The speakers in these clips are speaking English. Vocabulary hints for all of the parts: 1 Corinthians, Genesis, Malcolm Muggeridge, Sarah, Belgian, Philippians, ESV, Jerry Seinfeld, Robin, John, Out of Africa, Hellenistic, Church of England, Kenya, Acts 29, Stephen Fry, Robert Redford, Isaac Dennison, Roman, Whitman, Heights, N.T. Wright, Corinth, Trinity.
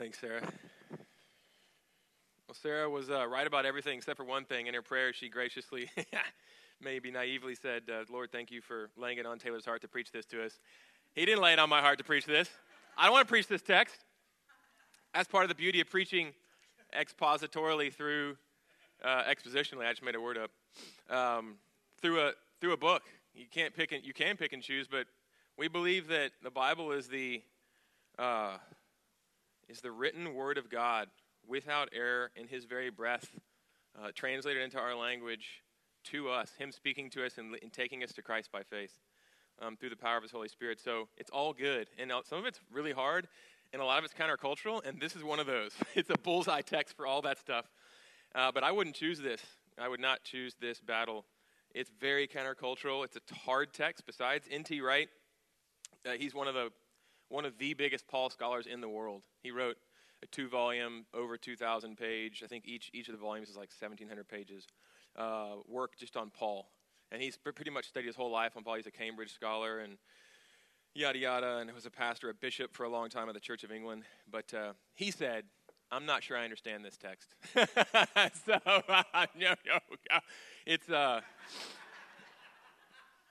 Thanks, Sarah. Well, Sarah was right about everything except for one thing. In her prayer, she graciously, maybe naively said, Lord, thank you for laying it on Taylor's heart to preach this to us. He didn't lay it on my heart to preach this. I don't want to preach this text. That's part of the beauty of preaching expositorily through, expositionally, I just made a word up, through a book. You can't pick and, you can pick and choose, but we believe that the Bible is the written word of God without error in his very breath, translated into our language to us, him speaking to us and taking us to Christ by faith through the power of his Holy Spirit. So it's all good. And some of it's really hard, and a lot of it's countercultural, and this is one of those. It's a bullseye text for all that stuff. But I wouldn't choose this. I would not choose this battle. It's very countercultural. It's a hard text. Besides, N.T. Wright, he's one of the biggest Paul scholars in the world. He wrote a 2-volume, over 2,000 page, I think each of the volumes is like 1,700 pages, work just on Paul. And he's pretty much studied his whole life on Paul. He's a Cambridge scholar and yada yada, and was a pastor, a bishop for a long time at the Church of England. But he said, I'm not sure I understand this text.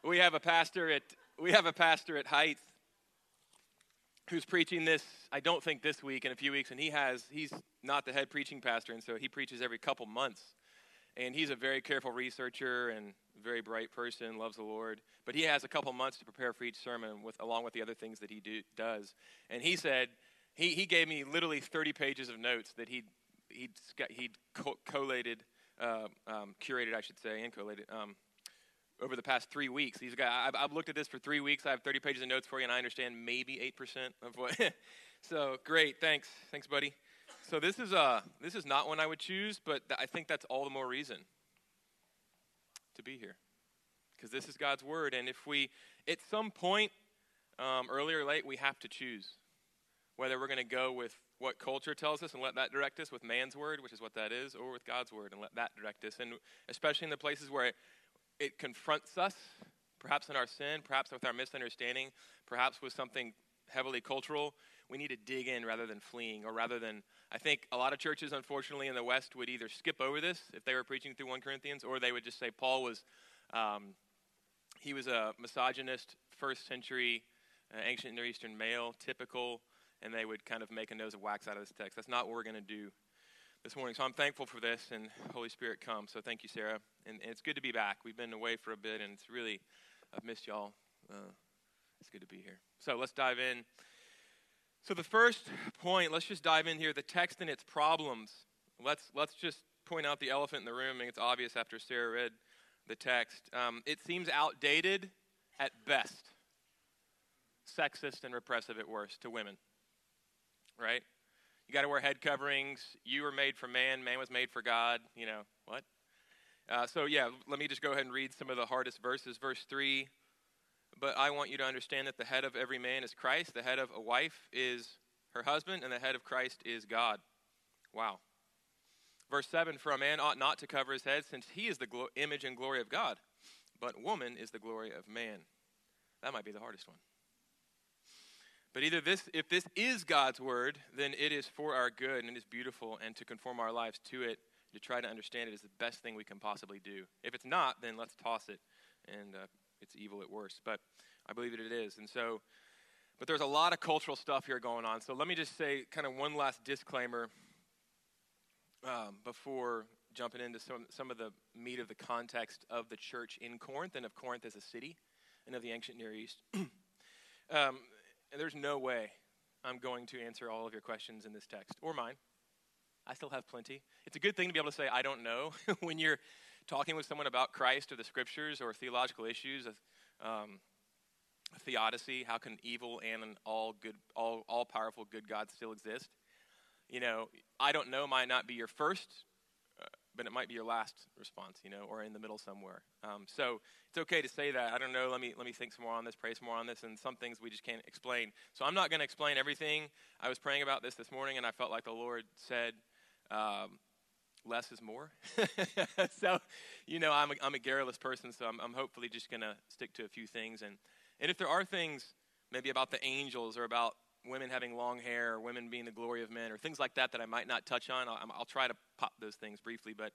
We have a pastor at Heights who's preaching this, I don't think this week, in a few weeks, and he's not the head preaching pastor, and so he preaches every couple months. And he's a very careful researcher and very bright person, loves the Lord. But he has a couple months to prepare for each sermon along with the other things that he does. And he said, he gave me literally 30 pages of notes that he'd curated over the past 3 weeks. He's got, I've looked at this for 3 weeks. I have 30 pages of notes for you, and I understand maybe 8% of what. So great, thanks, buddy. So this is not one I would choose, but I think that's all the more reason to be here, because this is God's word, and if we, at some point, early or late, we have to choose whether we're going to go with what culture tells us and let that direct us, with man's word, which is what that is, or with God's word and let that direct us, and especially in the places where it confronts us, perhaps in our sin, perhaps with our misunderstanding, perhaps with something heavily cultural. We need to dig in rather than fleeing, or rather than, I think a lot of churches, unfortunately, in the West would either skip over this if they were preaching through 1 Corinthians, or they would just say Paul was, he was a misogynist, first-century, ancient Near Eastern male, typical, and they would kind of make a nose of wax out of this text. That's not what we're going to do this morning. So I'm thankful for this, and Holy Spirit come. So thank you, Sarah, and it's good to be back. We've been away for a bit, and it's really, I've missed y'all. It's good to be here. So let's dive in. So the first point, let's just dive in here, the text and its problems. Let's just point out the elephant in the room, and it's obvious after Sarah read the text. It seems outdated at best, sexist and repressive at worst to women, right? You got to wear head coverings. You were made for man. Man was made for God. You know, what? Let me just go ahead and read some of the hardest verses. Verse 3. But I want you to understand that the head of every man is Christ, the head of a wife is her husband, and the head of Christ is God. Wow. Verse 7, for a man ought not to cover his head, since he is the image and glory of God, but woman is the glory of man. That might be the hardest one. But if this is God's word, then it is for our good, and it is beautiful, and to conform our lives to it, to try to understand it, is the best thing we can possibly do. If it's not, then let's toss it, and it's evil at worst, but I believe that it is. And so, but there's a lot of cultural stuff here going on. So let me just say kind of one last disclaimer before jumping into some of the meat of the context of the church in Corinth, and of Corinth as a city, and of the ancient Near East. There's no way I'm going to answer all of your questions in this text, or mine. I still have plenty. It's a good thing to be able to say, I don't know, when you're talking with someone about Christ or the scriptures or theological issues, theodicy, how can evil and an all-powerful good God still exist? You know, I don't know might not be your first, but it might be your last response, you know, or in the middle somewhere. So it's okay to say that. I don't know, let me think some more on this, pray some more on this, and some things we just can't explain. So I'm not going to explain everything. I was praying about this morning, and I felt like the Lord said, less is more. So, you know, I'm a garrulous person, so I'm hopefully just going to stick to a few things. And if there are things maybe about the angels or about women having long hair or women being the glory of men or things like that that I might not touch on. I'll try to pop those things briefly, but,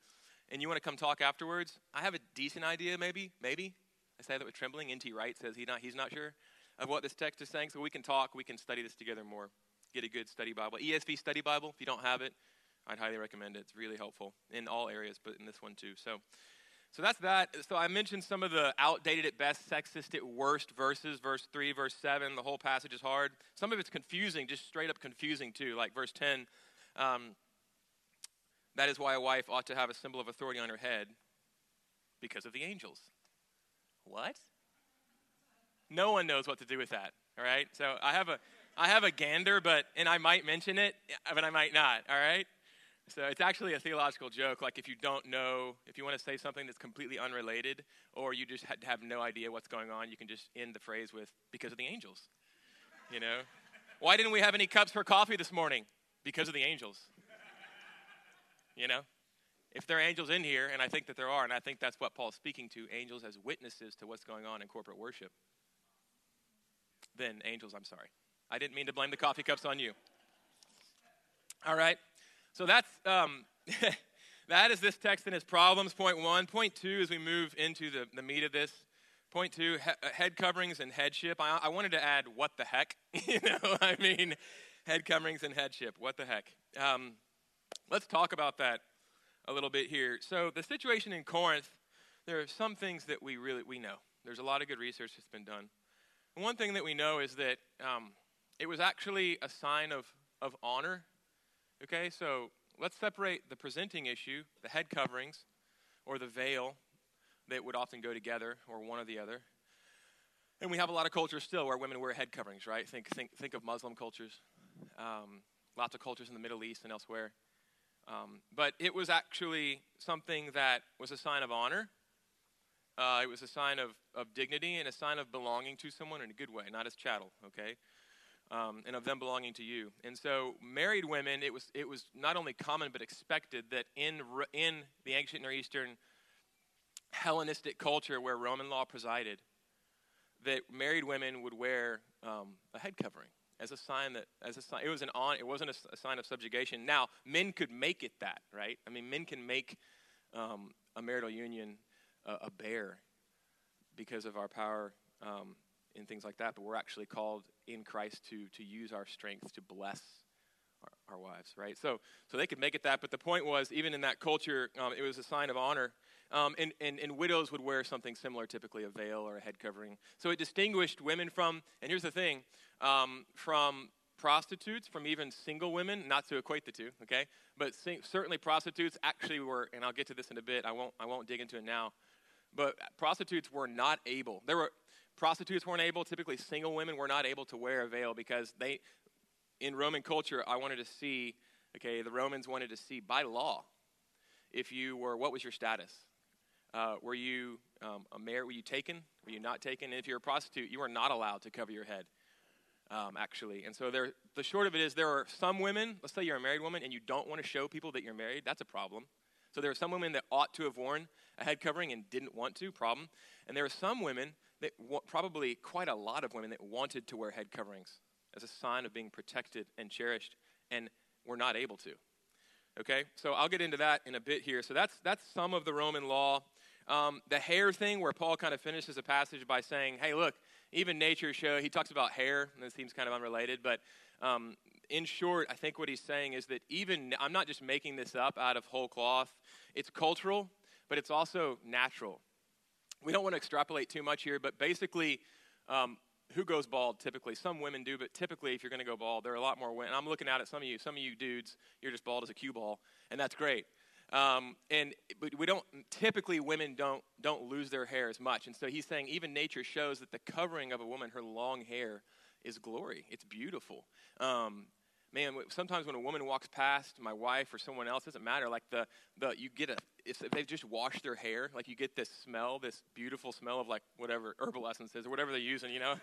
and you want to come talk afterwards? I have a decent idea, maybe. I say that with trembling. N.T. Wright says he's not sure of what this text is saying, so we can talk, we can study this together more. Get a good study Bible. ESV study Bible, if you don't have it, I'd highly recommend it. It's really helpful in all areas, but in this one too. So that's that. So I mentioned some of the outdated at best, sexist at worst verses, verse 3, verse 7. The whole passage is hard. Some of it's confusing, just straight up confusing too, like verse 10. That is why a wife ought to have a symbol of authority on her head because of the angels. What? No one knows what to do with that, all right? So I have a gander, and I might mention it, but I might not, all right? So it's actually a theological joke, like if you don't know, if you want to say something that's completely unrelated, or you just have no idea what's going on, you can just end the phrase with, because of the angels, you know? Why didn't we have any cups for coffee this morning? Because of the angels, you know? If there are angels in here, and I think that there are, and I think that's what Paul's speaking to, angels as witnesses to what's going on in corporate worship, then angels, I'm sorry. I didn't mean to blame the coffee cups on you. All right. So that's that is this text and its problems, point one. Point two, as we move into the meat of this, point two, head coverings and headship. I wanted to add, what the heck? You know, I mean, head coverings and headship, what the heck? Let's talk about that a little bit here. So the situation in Corinth, there are some things that we know. There's a lot of good research that's been done. And one thing that we know is that it was actually a sign of honor. Okay, so let's separate the presenting issue, the head coverings, or the veil that would often go together, or one or the other. And we have a lot of cultures still where women wear head coverings, right? Think of Muslim cultures, lots of cultures in the Middle East and elsewhere. But it was actually something that was a sign of honor. It was a sign of dignity and a sign of belonging to someone in a good way, not as chattel, okay? And of them belonging to you. And so married women, it was not only common but expected that in the ancient Near Eastern Hellenistic culture where Roman law presided, that married women would wear a head covering as a sign. It wasn't a sign of subjugation. Now men could make it that, right? I mean, men can make a marital union a bear because of our power and things like that, but we're actually called in Christ to use our strength to bless our wives, right? So they could make it that, but the point was, even in that culture, it was a sign of honor. And widows would wear something similar, typically a veil or a head covering. So it distinguished women from, and here's the thing, from prostitutes, from even single women, not to equate the two, okay? But certainly prostitutes actually were, and I'll get to this in a bit, I won't dig into it now, but prostitutes were not able. Prostitutes weren't able, typically single women were not able to wear a veil because they, in Roman culture, the Romans wanted to see by law if you were, what was your status? Were you a mare? Were you taken? Were you not taken? And if you're a prostitute, you were not allowed to cover your head, actually. And so the short of it is there are some women, let's say you're a married woman and you don't want to show people that you're married, that's a problem. So there are some women that ought to have worn a head covering and didn't want to, problem. And there are some women probably quite a lot of women that wanted to wear head coverings as a sign of being protected and cherished and were not able to. Okay, so I'll get into that in a bit here. So that's some of the Roman law. The hair thing where Paul kind of finishes the passage by saying, hey, look, even nature show, he talks about hair, and this seems kind of unrelated, but in short, I think what he's saying is that even, I'm not just making this up out of whole cloth, it's cultural, but it's also natural. We don't want to extrapolate too much here, but basically, who goes bald typically? Some women do, but typically if you're going to go bald, there are a lot more women. I'm looking out at some of you dudes, you're just bald as a cue ball, and that's great. But we don't, typically women don't lose their hair as much. And so he's saying even nature shows that the covering of a woman, her long hair, is glory. It's beautiful. Man, sometimes when a woman walks past, my wife or someone else, doesn't matter, like you get if they've just washed their hair, like you get this smell, this beautiful smell of like whatever herbal essence is or whatever they're using, you know.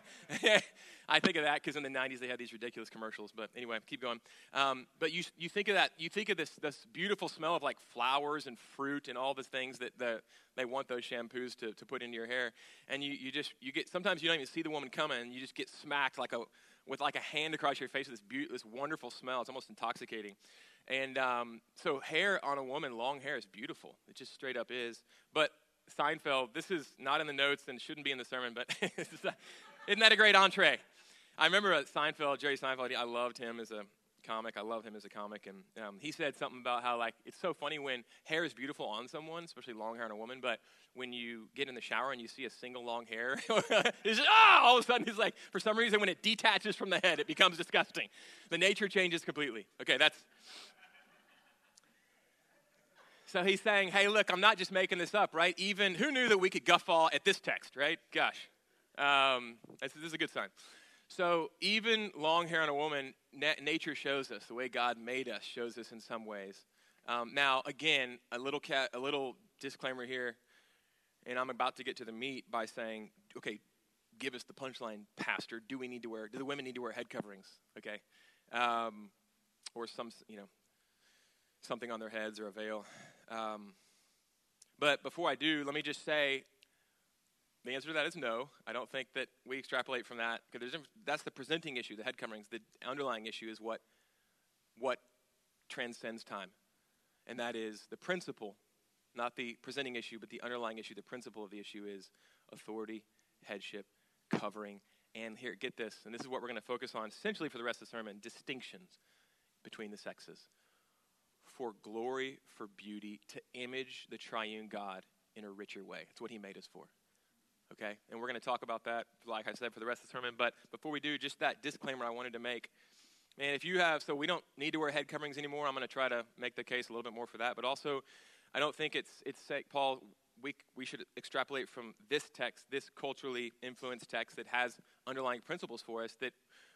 I think of that because in the 90s they had these ridiculous commercials, but anyway, keep going. But you think of that, you think of this beautiful smell of like flowers and fruit and all the things that they want those shampoos to put into your hair. And you just, you get, sometimes you don't even see the woman coming and you just get smacked like a with like a hand across your face with this beautiful, this wonderful smell. It's almost intoxicating. And so hair on a woman, long hair, is beautiful. It just straight up is. But Seinfeld, this is not in the notes and shouldn't be in the sermon, but isn't that a great entree? I remember Seinfeld, Jerry Seinfeld, I loved him as a comic. I love him as a comic. And he said something about how, like, it's so funny when hair is beautiful on someone, especially long hair on a woman, but when you get in the shower and you see a single long hair, it's just, oh! All of a sudden, it's like, for some reason, when it detaches from the head, it becomes disgusting. The nature changes completely. Okay, that's... So he's saying, hey, look, I'm not just making this up, right? Even, who knew that we could guffaw at this text, right? Gosh. This is a good sign. So even long hair on a woman, nature shows us, the way God made us shows us in some ways. Now, again, a little disclaimer here, and I'm about to get to the meat by saying, okay, give us the punchline, Pastor. Do the women need to wear head coverings, okay? Or some, something on their heads or a veil. But before I do, let me just say, the answer to that is no. I don't think that we extrapolate from that, because that's the presenting issue, the head coverings. The underlying issue is what transcends time, and that is the principle, not the presenting issue, but the underlying issue. The principle of the issue is authority, headship, covering, and here, get this, and this is what we're going to focus on essentially for the rest of the sermon, distinctions between the sexes. For glory, for beauty, to image the triune God in a richer way. It's what he made us for. Okay, and we're going to talk about that, like I said, for the rest of the sermon. But before we do, just that disclaimer I wanted to make. And if you have, so we don't need to wear head coverings anymore. I'm going to try to make the case a little bit more for that. But also, I don't think it's Paul, we should extrapolate from this text, this culturally influenced text that has underlying principles for us, that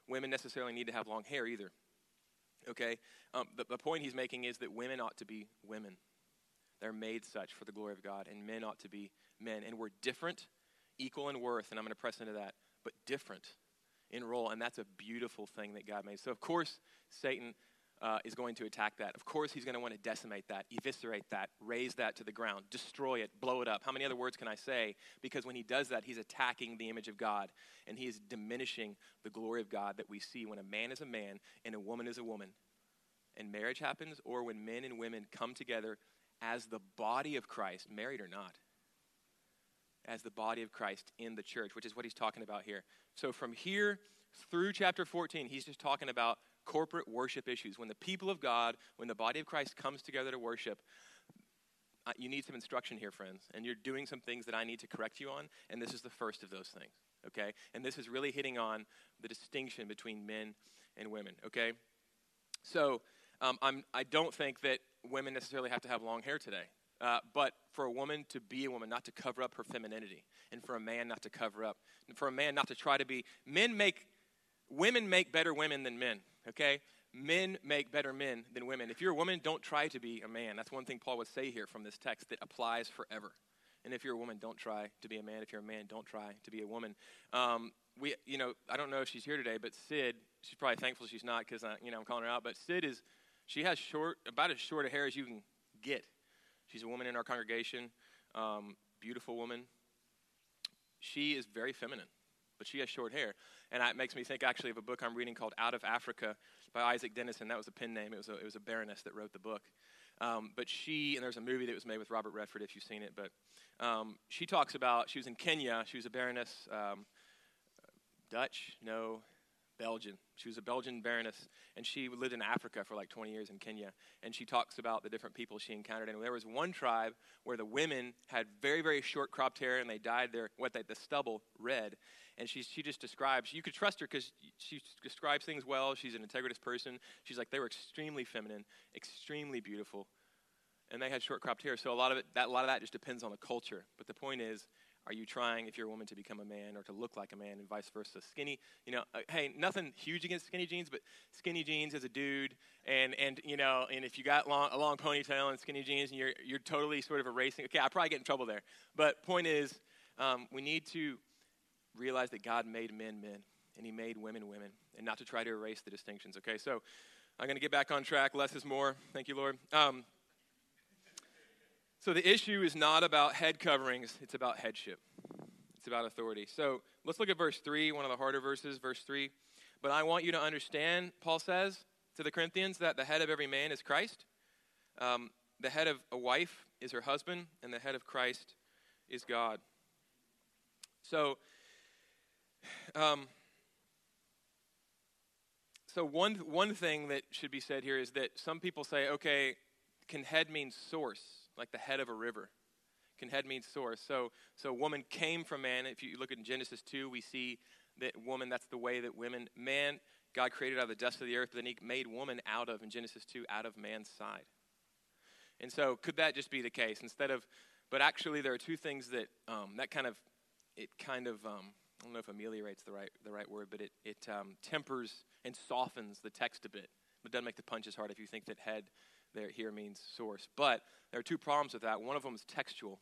women necessarily need to have long hair either. Okay, the point he's making is that women ought to be women. They're made such for the glory of God, and men ought to be men. And we're different, equal in worth, and I'm going to press into that, but different in role, and that's a beautiful thing that God made. So, of course, Satan is going to attack that. Of course, he's going to want to decimate that, eviscerate that, raise that to the ground, destroy it, blow it up. How many other words can I say? Because when he does that, he's attacking the image of God, and he is diminishing the glory of God that we see when a man is a man and a woman is a woman, and marriage happens, or when men and women come together as the body of Christ, married or not, as the body of Christ in the church, which is what he's talking about here. So from here through chapter 14, he's just talking about corporate worship issues. When the people of God, when the body of Christ comes together to worship, you need some instruction here, friends, and you're doing some things that I need to correct you on, and this is the first of those things, okay? And this is really hitting on the distinction between men and women, okay? So I don't think that women necessarily have to have long hair today. But for a woman to be a woman, not to cover up her femininity, and for a man not to cover up, and for a man not to try to be, women make better women than men, okay? Men make better men than women. If you're a woman, don't try to be a man. That's one thing Paul would say here from this text that applies forever. And if you're a woman, don't try to be a man. If you're a man, don't try to be a woman. I don't know if she's here today, but Sid, she's probably thankful she's not, because I'm calling her out, but Sid she has about as short a hair as you can get. She's a woman in our congregation, beautiful woman. She is very feminine, but she has short hair. And it makes me think, actually, of a book I'm reading called Out of Africa by Isaac Dennison. That was a pen name. It was a baroness that wrote the book. But there's a movie that was made with Robert Redford, if you've seen it. But she talks about, she was in Kenya. She was a baroness, Belgian. She was a Belgian baroness, and she lived in Africa for like 20 years in Kenya, and she talks about the different people she encountered. And there was one tribe where the women had very, very short cropped hair, and they dyed the stubble red. And she just describes, you could trust her because she describes things well. She's an integritous person. She's like, they were extremely feminine, extremely beautiful, and they had short cropped hair. So a lot of that just depends on the culture. But the point is, are you trying, if you're a woman, to become a man or to look like a man and vice versa? Skinny, hey, nothing huge against skinny jeans, but skinny jeans as a dude, and if you got a long ponytail and skinny jeans, and you're totally sort of erasing. Okay, I probably get in trouble there. But point is, we need to realize that God made men men, and he made women women, and not to try to erase the distinctions, okay? So I'm going to get back on track. Less is more. Thank you, Lord. So the issue is not about head coverings, it's about headship. It's about authority. So let's look at verse 3, one of the harder verses, verse 3. But I want you to understand, Paul says to the Corinthians, that the head of every man is Christ. The head of a wife is her husband, and the head of Christ is God. So one thing that should be said here is that some people say, okay, can head mean source, like the head of a river. Can head mean source. So woman came from man. If you look at Genesis 2, we see that woman, that's the way that women, man, God created out of the dust of the earth, but then he made woman out of, in Genesis 2, out of man's side. And so could that just be the case? But actually there are two things that I don't know if ameliorates the right word, but it tempers and softens the text a bit. It doesn't make the punches hard if you think that head there here means source. But there are two problems with that. One of them is textual.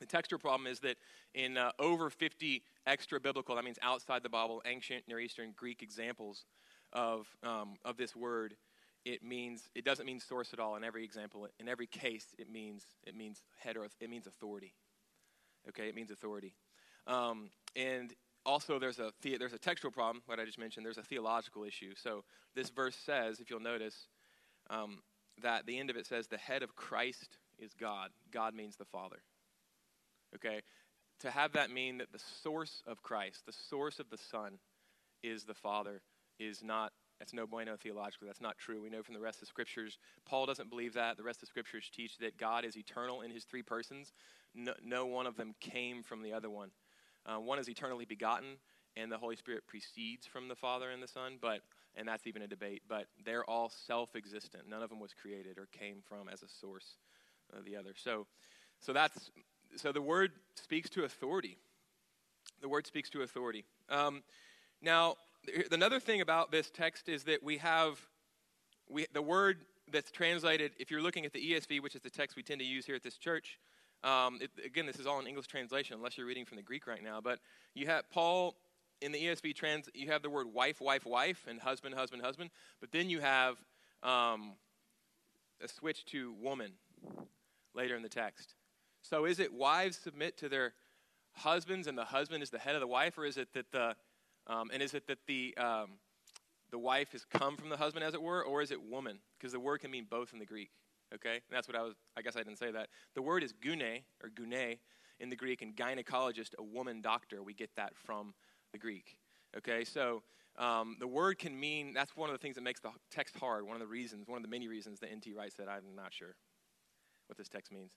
The textual problem is that in over 50 extra-biblical, that means outside the Bible, ancient Near Eastern Greek examples of this word, it doesn't mean source at all. In every example, in every case, it means head, or it means authority. Okay, it means authority. And also there's a textual problem, what I just mentioned. There's a theological issue. So this verse says, if you'll notice, that the end of it says the head of Christ is God. God means the Father. Okay? To have that mean that the source of Christ, the source of the Son is the Father, that's no bueno theologically. That's not true. We know from the rest of the Scriptures, Paul doesn't believe that. The rest of the Scriptures teach that God is eternal in his three persons. No one of them came from the other one. One is eternally begotten, and the Holy Spirit proceeds from the Father and the Son, and that's even a debate, but they're all self-existent. None of them was created or came from as a source of the other. So the word speaks to authority. The word speaks to authority. Now, another thing about this text is that we have the word that's translated, if you're looking at the ESV, which is the text we tend to use here at this church, again, this is all in English translation, unless you're reading from the Greek right now, but you have Paul, in the ESV, you have the word wife, wife, wife, and husband, husband, husband, but then you have a switch to woman later in the text. So is it wives submit to their husbands, and the husband is the head of the wife, or is it that the wife has come from the husband, as it were, or is it woman? Because the word can mean both in the Greek, okay? And that's what I guess I didn't say that. The word is gune in the Greek, and gynecologist, a woman doctor. We get that from the Greek, okay? So the word can mean, that's one of the things that makes the text hard, one of the many reasons that N.T. Wright said, I'm not sure what this text means,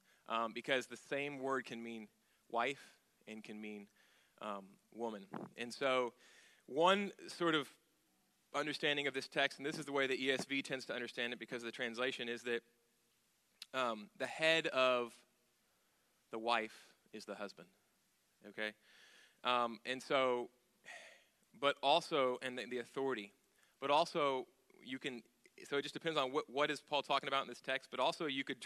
because the same word can mean wife and can mean woman. And so one sort of understanding of this text, and this is the way the ESV tends to understand it because of the translation, is that the head of the wife is the husband, okay? The authority, but also you can, so it just depends on what is Paul talking about in this text, but also you could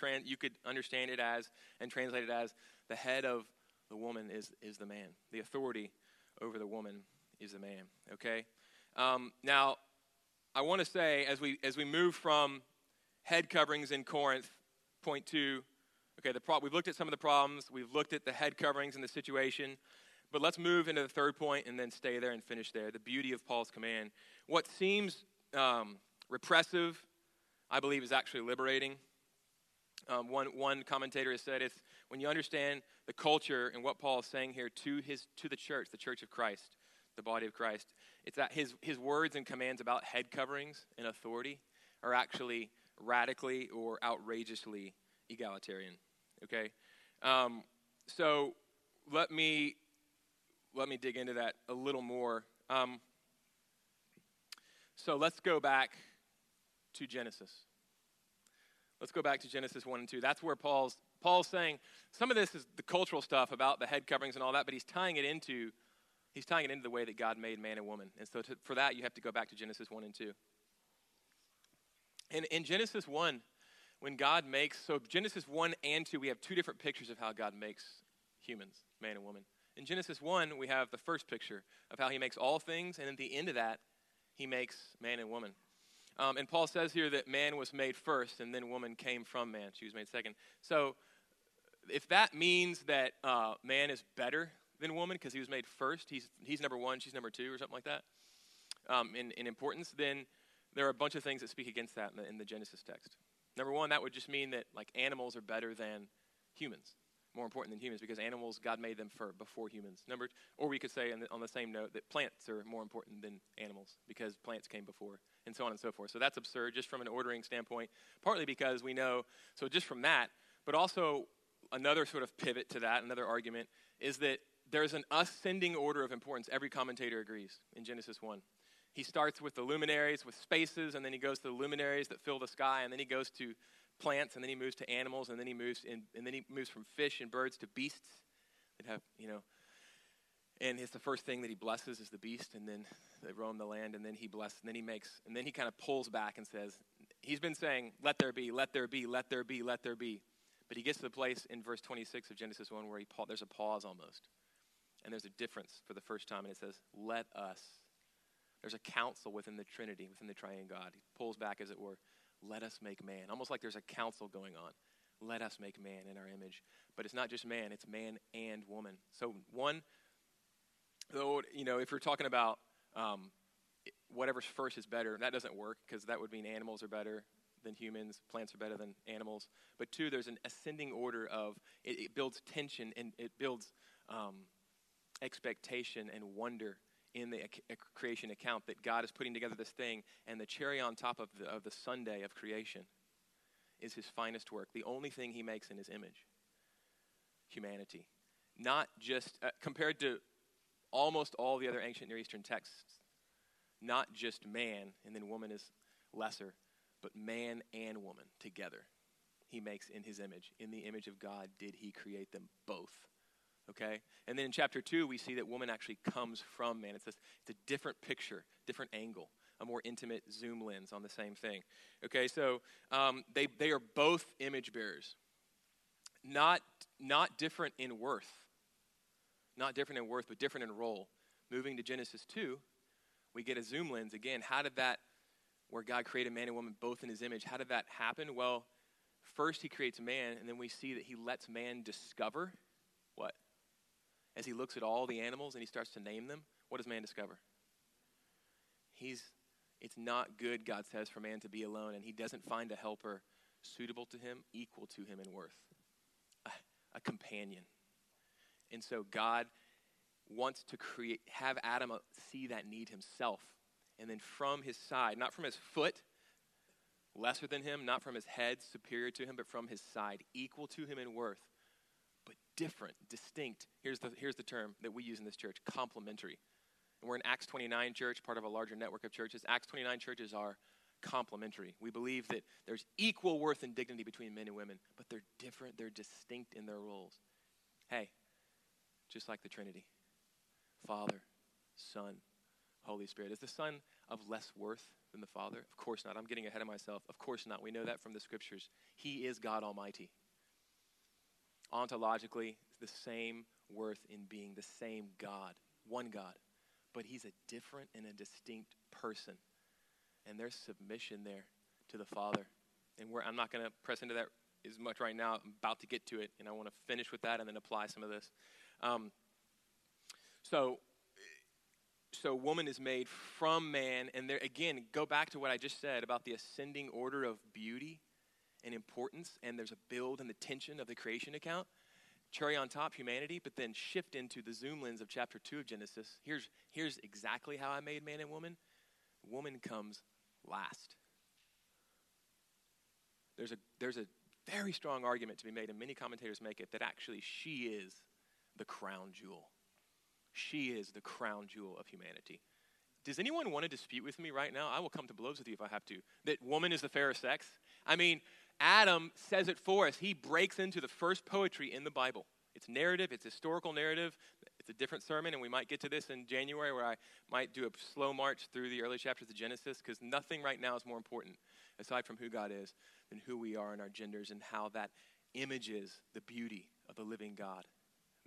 understand it as, and translate it as, the head of the woman is the man. The authority over the woman is the man, okay? Now, I want to say, as we move from head coverings in Corinth, point two, okay, we've looked at some of the problems, we've looked at the head coverings and the situation, but let's move into the third point and then stay there and finish there, the beauty of Paul's command. What seems repressive, I believe, is actually liberating. One commentator has said, it's when you understand the culture and what Paul is saying here to the church, the church of Christ, the body of Christ, it's that his words and commands about head coverings and authority are actually radically or outrageously egalitarian, okay? So let me dig into that a little more. So let's go back to Genesis. Let's go back to Genesis 1 and 2. That's where Paul's saying, some of this is the cultural stuff about the head coverings and all that, but he's tying it into the way that God made man and woman. And so for that, you have to go back to Genesis 1 and 2. And in Genesis 1, when God makes, so Genesis 1 and 2, we have two different pictures of how God makes humans, man and woman. In Genesis 1, we have the first picture of how he makes all things, and at the end of that, he makes man and woman. And Paul says here that man was made first, and then woman came from man. She was made second. So if that means that man is better than woman because he was made first, he's number one, she's number two, or something like that, in importance, then there are a bunch of things that speak against that in the Genesis text. Number one, that would just mean that like animals are better than humans, more important than humans, because animals, God made them before humans. Or we could say on the same note that plants are more important than animals because plants came before, and so on and so forth. So that's absurd just from an ordering standpoint, partly because we know, so just from that, but also another sort of pivot to that, another argument, is that there's an ascending order of importance. Every commentator agrees in Genesis 1. He starts with the luminaries, with spaces, and then he goes to the luminaries that fill the sky, and then he goes to plants, and then he moves to animals, and then he moves from fish and birds to beasts that have, and it's the first thing that he blesses is the beast, and then they roam the land, and then he blesses, and then he makes, and then he kind of pulls back and says, he's been saying, let there be, let there be, let there be, let there be, but he gets to the place in verse 26 of Genesis 1 where there's a pause almost, and there's a difference for the first time, and it says, let us. There's a council within the Trinity, within the triune God. He pulls back, as it were, let us make man. Almost like there's a council going on. Let us make man in our image. But it's not just man, it's man and woman. So one, though, if you're talking about whatever's first is better, that doesn't work because that would mean animals are better than humans, plants are better than animals. But two, there's an ascending order of, it builds tension and it builds expectation and wonder in the creation account that God is putting together this thing, and the cherry on top of the Sunday of creation is his finest work, the only thing he makes in his image, humanity. Not just, compared to almost all the other ancient Near Eastern texts, not just man, and then woman is lesser, but man and woman together he makes in his image. In the image of God did he create them both. Okay? And then in chapter 2, we see that woman actually comes from man. It's a different picture, different angle, a more intimate zoom lens on the same thing. Okay, so they are both image bearers. Not different in worth. Not different in worth, but different in role. Moving to Genesis 2, we get a zoom lens again. How did that, where God created man and woman both in his image, how did that happen? Well, first he creates man, and then we see that he lets man discover what? As he looks at all the animals and he starts to name them, what does man discover? It's not good, God says, for man to be alone, and he doesn't find a helper suitable to him, equal to him in worth, a companion. And so God wants to have Adam see that need himself, and then from his side, not from his foot, lesser than him, not from his head, superior to him, but from his side, equal to him in worth. Different, distinct, here's the term that we use in this church, complementary. And we're an Acts 29 church, part of a larger network of churches. Acts 29 churches are complementary. We believe that there's equal worth and dignity between men and women, but they're different, they're distinct in their roles. Hey, just like the Trinity, Father, Son, Holy Spirit. Is the Son of less worth than the Father? Of course not. I'm getting ahead of myself. Of course not. We know that from the scriptures. He is God Almighty. Ontologically, the same worth in being, the same God, one God. But he's a different and a distinct person. And there's submission there to the Father. And I'm not going to press into that as much right now. I'm about to get to it, and I want to finish with that and then apply some of this. So woman is made from man. And there again, go back to what I just said about the ascending order of beauty and importance, and there's a build and the tension of the creation account. Cherry on top, humanity, but then shift into the zoom lens of chapter 2 of Genesis. Here's exactly how I made man and woman. Woman comes last. There's a very strong argument to be made, and many commentators make it, that actually she is the crown jewel. She is the crown jewel of humanity. Does anyone want to dispute with me right now? I will come to blows with you if I have to. That woman is the fairer sex? I mean, Adam says it for us. He breaks into the first poetry in the Bible. It's narrative. It's historical narrative. It's a different sermon, and we might get to this in January where I might do a slow march through the early chapters of Genesis, because nothing right now is more important, aside from who God is, than who we are and our genders and how that images the beauty of the living God.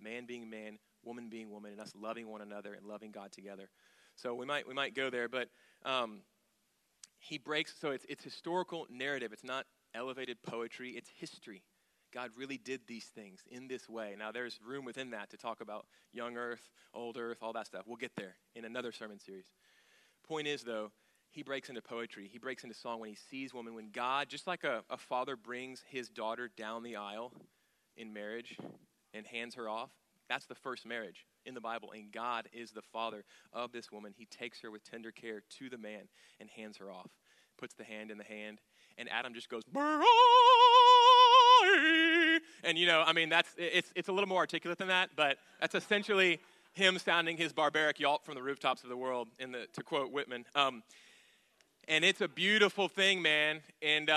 Man being man, woman being woman, and us loving one another and loving God together. So we might go there, but he breaks. So it's historical narrative. It's not elevated poetry. It's history. God really did these things in this way. Now there's room within that to talk about young earth, old earth, all that stuff. We'll get there in another sermon series. Point is, though, he breaks into poetry. He breaks into song when he sees women, when God, just like a father brings his daughter down the aisle in marriage and hands her off. That's the first marriage in the Bible, and God is the father of this woman. He takes her with tender care to the man and hands her off, puts the hand in the hand, and Adam just goes, and it's a little more articulate than that, but that's essentially him sounding his barbaric yawp from the rooftops of the world, to quote Whitman. And it's a beautiful thing, man, and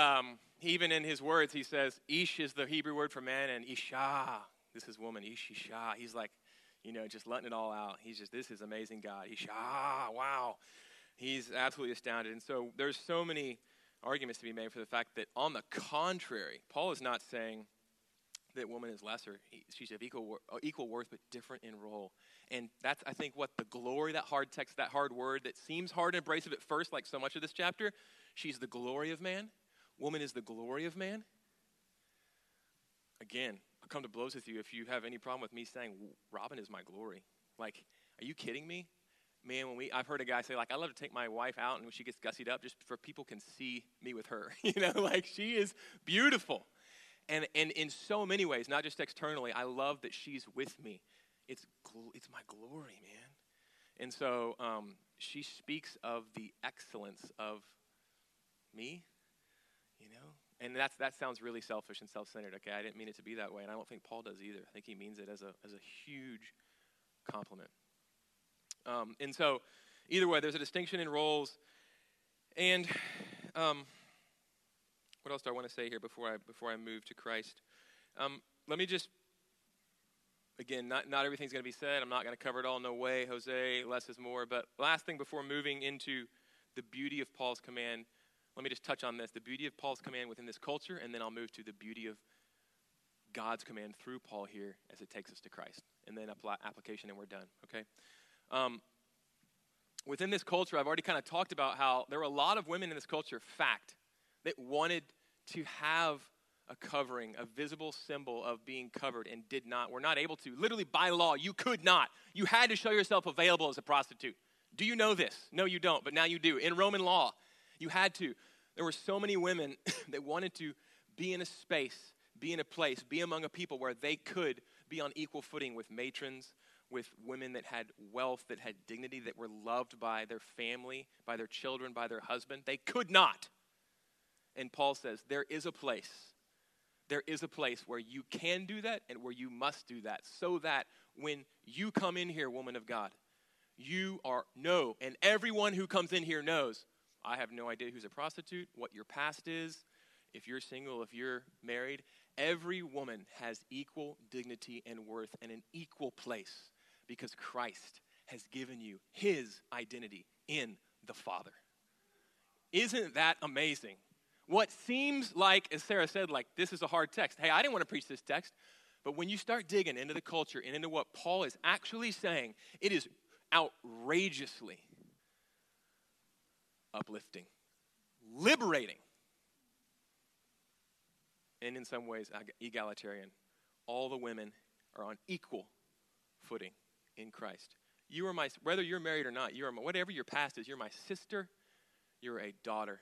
even in his words, he says, ish is the Hebrew word for man, and isha, this is woman, ish, isha. He's like, just letting it all out. He's just, this is amazing God. Wow. He's absolutely astounded. And so there's so many arguments to be made for the fact that, on the contrary, Paul is not saying that woman is lesser. She's of equal worth, but different in role. And that's, I think, what the glory, that hard text, that hard word that seems hard and abrasive at first, like so much of this chapter. She's the glory of man. Woman is the glory of man. Again, I'll come to blows with you if you have any problem with me saying Robin is my glory. Like, are you kidding me? Man, I've heard a guy say, like, I love to take my wife out, and when she gets gussied up, just for people can see me with her. She is beautiful. And in so many ways, not just externally, I love that she's with me. It's my glory, man. And so she speaks of the excellence of me, And that sounds really selfish and self-centered, okay? I didn't mean it to be that way, and I don't think Paul does either. I think he means it as a huge compliment. And so either way, there's a distinction in roles. And what else do I want to say here before I move to Christ? Let me just, again, not everything's going to be said. I'm not going to cover it all. No way, Jose. Less is more. But last thing before moving into the beauty of Paul's command, let me just touch on this, the beauty of Paul's command within this culture, and then I'll move to the beauty of God's command through Paul here as it takes us to Christ, and then application, and we're done, okay? Within this culture, I've already kind of talked about how there were a lot of women in this culture, fact, that wanted to have a covering, a visible symbol of being covered, and were not able to. Literally, by law, you could not. You had to show yourself available as a prostitute. Do you know this? No, you don't, but now you do. In Roman law, you had to. There were so many women that wanted to be in a space, be in a place, be among a people where they could be on equal footing with matrons, with women that had wealth, that had dignity, that were loved by their family, by their children, by their husband. They could not. And Paul says, there is a place. There is a place where you can do that and where you must do that, so that when you come in here, woman of God, you are and everyone who comes in here knows, I have no idea who's a prostitute, what your past is, if you're single, if you're married. Every woman has equal dignity and worth and an equal place, because Christ has given you his identity in the Father. Isn't that amazing? What seems like, as Sarah said, like this is a hard text. Hey, I didn't want to preach this text. But when you start digging into the culture and into what Paul is actually saying, it is outrageously uplifting, liberating, and in some ways egalitarian. All the women are on equal footing in Christ. You are my, whether you're married or not, you are my, whatever your past is, you're my sister, you're a daughter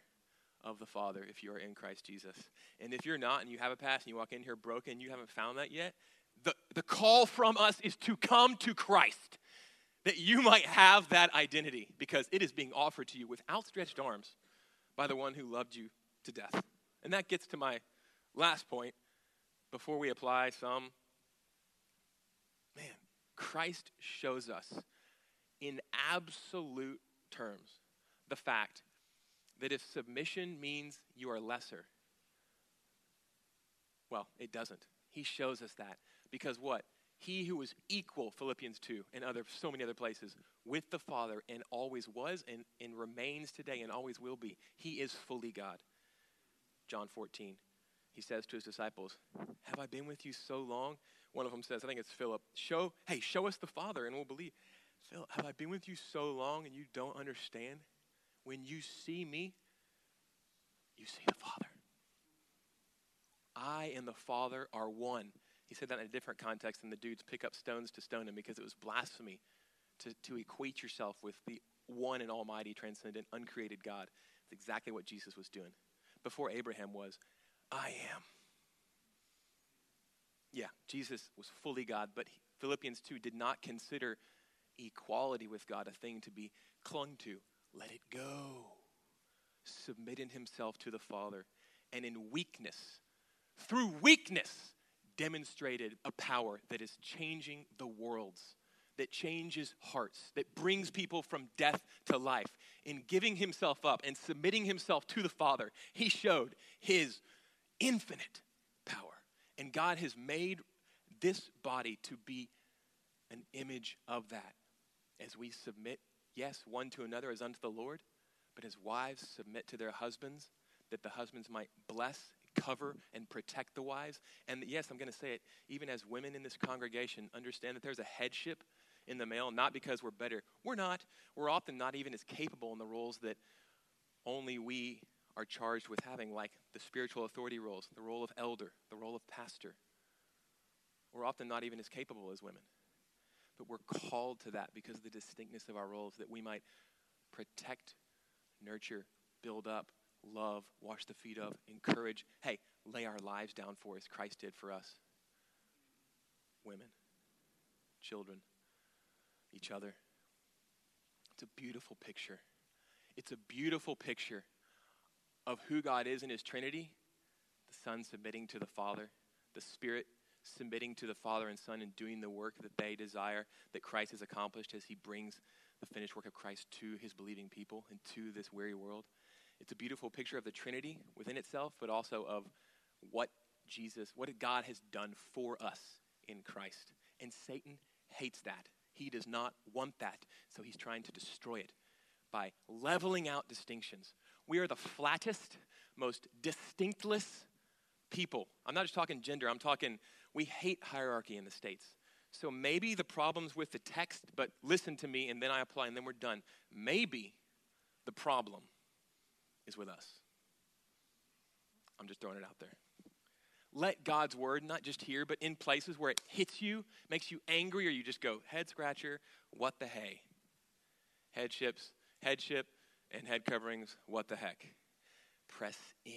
of the Father if you are in Christ Jesus. And if you're not and you have a past and you walk in here broken, you haven't found that yet, the call from us is to come to Christ, that you might have that identity, because it is being offered to you with outstretched arms by the one who loved you to death. And that gets to my last point before we apply some. Man, Christ shows us in absolute terms the fact that if submission means you are lesser, well, it doesn't. He shows us that because what? He who was equal, Philippians 2 and so many other places, with the Father, and always was and remains today and always will be. He is fully God. John 14, he says to his disciples, have I been with you so long? One of them says, I think it's Philip, show us the Father and we'll believe. Philip, have I been with you so long and you don't understand? When you see me, you see the Father. I and the Father are one. He said that in a different context, and the dudes pick up stones to stone him because it was blasphemy to equate yourself with the one and almighty, transcendent, uncreated God. It's exactly what Jesus was doing. Before Abraham was, I am. Yeah, Jesus was fully God, but Philippians 2 did not consider equality with God a thing to be clung to. Let it go. Submitting himself to the Father, and in weakness, through weakness, demonstrated a power that is changing the worlds, that changes hearts, that brings people from death to life. In giving himself up and submitting himself to the Father, he showed his infinite power. And God has made this body to be an image of that. As we submit, yes, one to another as unto the Lord, but as wives submit to their husbands, that the husbands might bless, cover, and protect the wives. And yes, I'm going to say it, even as women in this congregation understand that there's a headship in the male, not because we're better. We're not. We're often not even as capable in the roles that only we are charged with having, like the spiritual authority roles, the role of elder, the role of pastor. We're often not even as capable as women. But we're called to that because of the distinctness of our roles, that we might protect, nurture, build up, love, wash the feet of, encourage. Hey, lay our lives down for as Christ did for us. Women, children, each other. It's a beautiful picture. It's a beautiful picture of who God is in his Trinity. The Son submitting to the Father, the Spirit submitting to the Father and Son and doing the work that they desire, that Christ has accomplished as he brings the finished work of Christ to his believing people and to this weary world. It's a beautiful picture of the Trinity within itself, but also of what God has done for us in Christ. And Satan hates that. He does not want that, so he's trying to destroy it by leveling out distinctions. We are the flattest, most distinctless people. I'm not just talking gender. I'm talking we hate hierarchy in the States. So maybe the problem's with the text, but listen to me, and then I apply, and then we're done. Maybe the problem is with us. I'm just throwing it out there. Let God's word, not just here, but in places where it hits you, makes you angry, or you just go, head scratcher, what the hey? Headship, and head coverings, what the heck? Press in.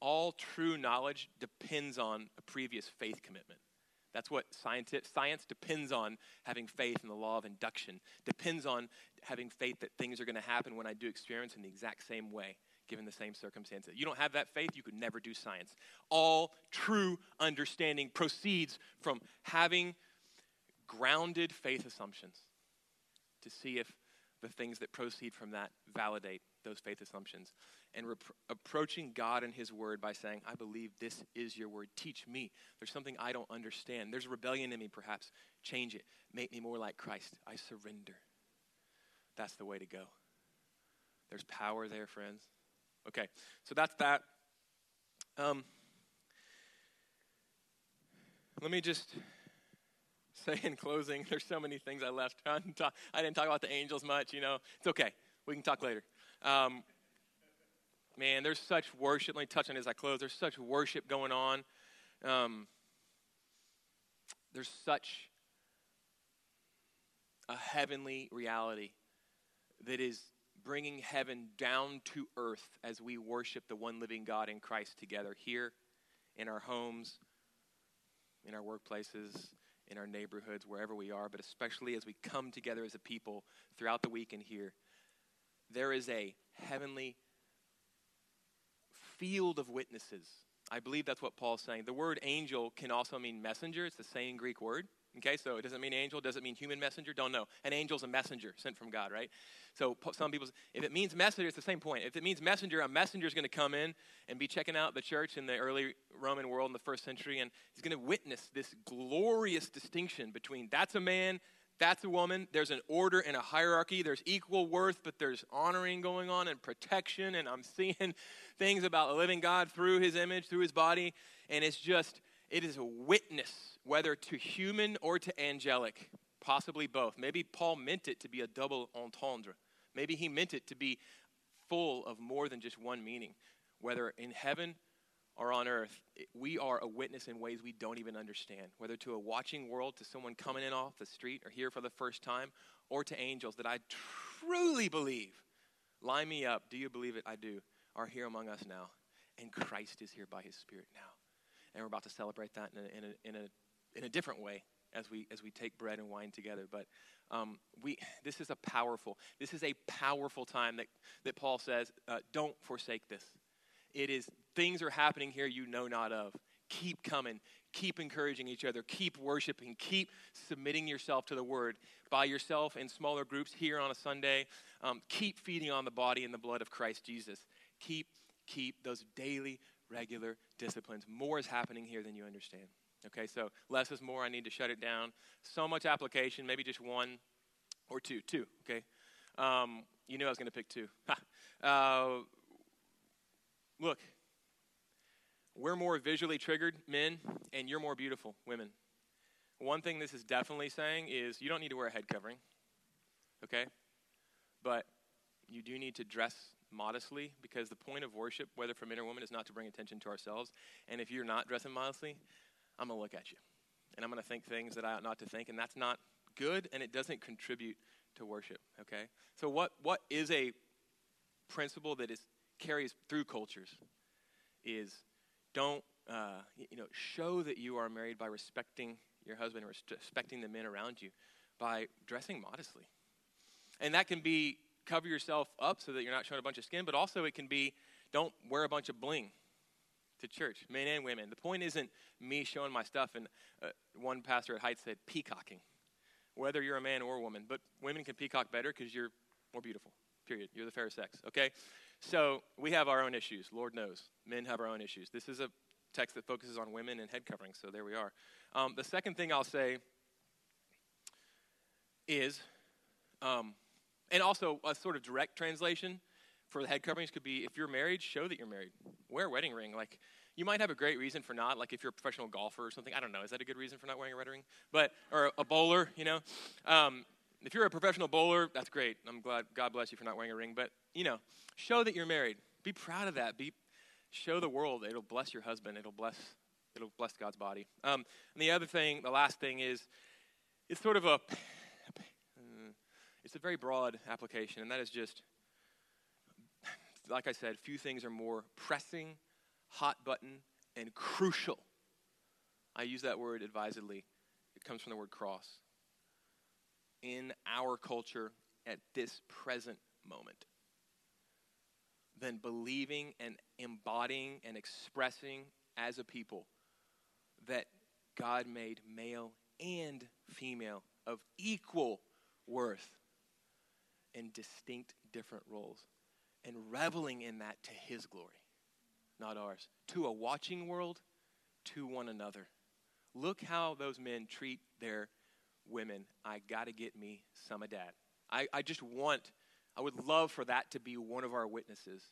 All true knowledge depends on a previous faith commitment. That's what science depends on, having faith in the law of induction, depends on having faith that things are going to happen when I do experience in the exact same way, given the same circumstances. You don't have that faith, you could never do science. All true understanding proceeds from having grounded faith assumptions to see if the things that proceed from that validate those faith assumptions. And approaching God and his word by saying, I believe this is your word. Teach me. There's something I don't understand. There's rebellion in me, perhaps. Change it. Make me more like Christ. I surrender. That's the way to go. There's power there, friends. Okay, so that's that. Let me just say in closing, there's so many things I left. I didn't talk about the angels much, It's okay. We can talk later. Man, there's such worship. Let me touch on it as I close. There's such worship going on. There's such a heavenly reality that is bringing heaven down to earth as we worship the one living God in Christ together here, in our homes, in our workplaces, in our neighborhoods, wherever we are, but especially as we come together as a people throughout the week and here. There is a heavenly field of witnesses. I believe that's what Paul's saying. The word angel can also mean messenger. It's the same Greek word. Okay, so it doesn't mean angel. Doesn't mean human messenger. Don't know. An angel's a messenger sent from God, right? So some people, if it means messenger, it's the same point. If it means messenger, a messenger's going to come in and be checking out the church in the early Roman world in the first century, and he's going to witness this glorious distinction between that's a man, that's a woman. There's an order and a hierarchy. There's equal worth, but there's honoring going on and protection. And I'm seeing things about the living God through his image, through his body. And it is a witness, whether to human or to angelic, possibly both. Maybe Paul meant it to be a double entendre. Maybe he meant it to be full of more than just one meaning, whether in heaven are on earth, we are a witness in ways we don't even understand, whether to a watching world, to someone coming in off the street or here for the first time, or to angels that I truly believe, line me up, do you believe it? I do, are here among us now. And Christ is here by his Spirit now. And we're about to celebrate that in a different way as we take bread and wine together. But this is a powerful time that Paul says, don't forsake this. It is, things are happening here you know not of. Keep coming. Keep encouraging each other. Keep worshiping. Keep submitting yourself to the Word by yourself in smaller groups here on a Sunday. Keep feeding on the body and the blood of Christ Jesus. Keep those daily, regular disciplines. More is happening here than you understand. Okay, so less is more. I need to shut it down. So much application. Maybe just one or two. Two, okay? You knew I was going to pick two. Look, we're more visually triggered, men, and you're more beautiful, women. One thing this is definitely saying is you don't need to wear a head covering, okay? But you do need to dress modestly, because the point of worship, whether for men or women, is not to bring attention to ourselves. And if you're not dressing modestly, I'm going to look at you. And I'm going to think things that I ought not to think, and that's not good, and it doesn't contribute to worship, okay? So what is a principle that carries through cultures is don't, show that you are married by respecting your husband and respecting the men around you by dressing modestly. And that can be cover yourself up so that you're not showing a bunch of skin, but also it can be don't wear a bunch of bling to church, men and women. The point isn't me showing my stuff, and one pastor at Heights said peacocking, whether you're a man or a woman, but women can peacock better because you're more beautiful, period. You're the fairer sex, okay? So we have our own issues, Lord knows. Men have our own issues. This is a text that focuses on women and head coverings, so there we are. The second thing I'll say is... and also, a sort of direct translation for the head coverings could be, if you're married, show that you're married. Wear a wedding ring. Like, you might have a great reason for not, like if you're a professional golfer or something. I don't know. Is that a good reason for not wearing a wedding ring? But, or a bowler, you know. If you're a professional bowler, that's great. I'm glad, God bless you for not wearing a ring. But, show that you're married. Be proud of that. Show the world. It'll bless your husband. It'll bless God's body. And the last thing is, it's sort of a... It's a very broad application, and that is just, like I said, few things are more pressing, hot button, and crucial. I use that word advisedly. It comes from the word cross. In our culture at this present moment, than believing and embodying and expressing as a people that God made male and female of equal worth in distinct different roles, and reveling in that to his glory, not ours, to a watching world, to one another. Look how those men treat their women. I got to get me some of that. I would love for that to be one of our witnesses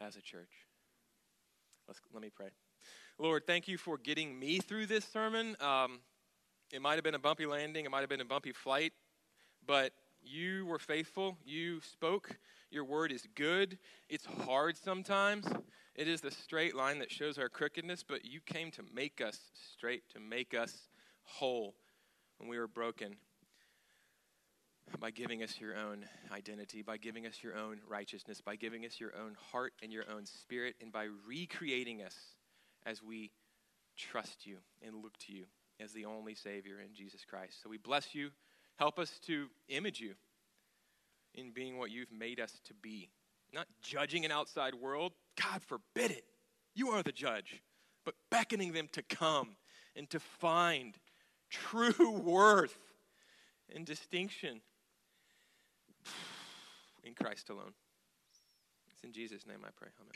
as a church. Let me pray. Lord, thank you for getting me through this sermon. It might have been a bumpy landing. It might have been a bumpy flight. But you were faithful. You spoke. Your word is good. It's hard sometimes. It is the straight line that shows our crookedness, but you came to make us straight, to make us whole when we were broken, by giving us your own identity, by giving us your own righteousness, by giving us your own heart and your own spirit, and by recreating us as we trust you and look to you as the only Savior in Jesus Christ. So we bless you. Help us to image you in being what you've made us to be. Not judging an outside world. God forbid it. You are the judge. But beckoning them to come and to find true worth and distinction in Christ alone. It's in Jesus' name I pray. Amen.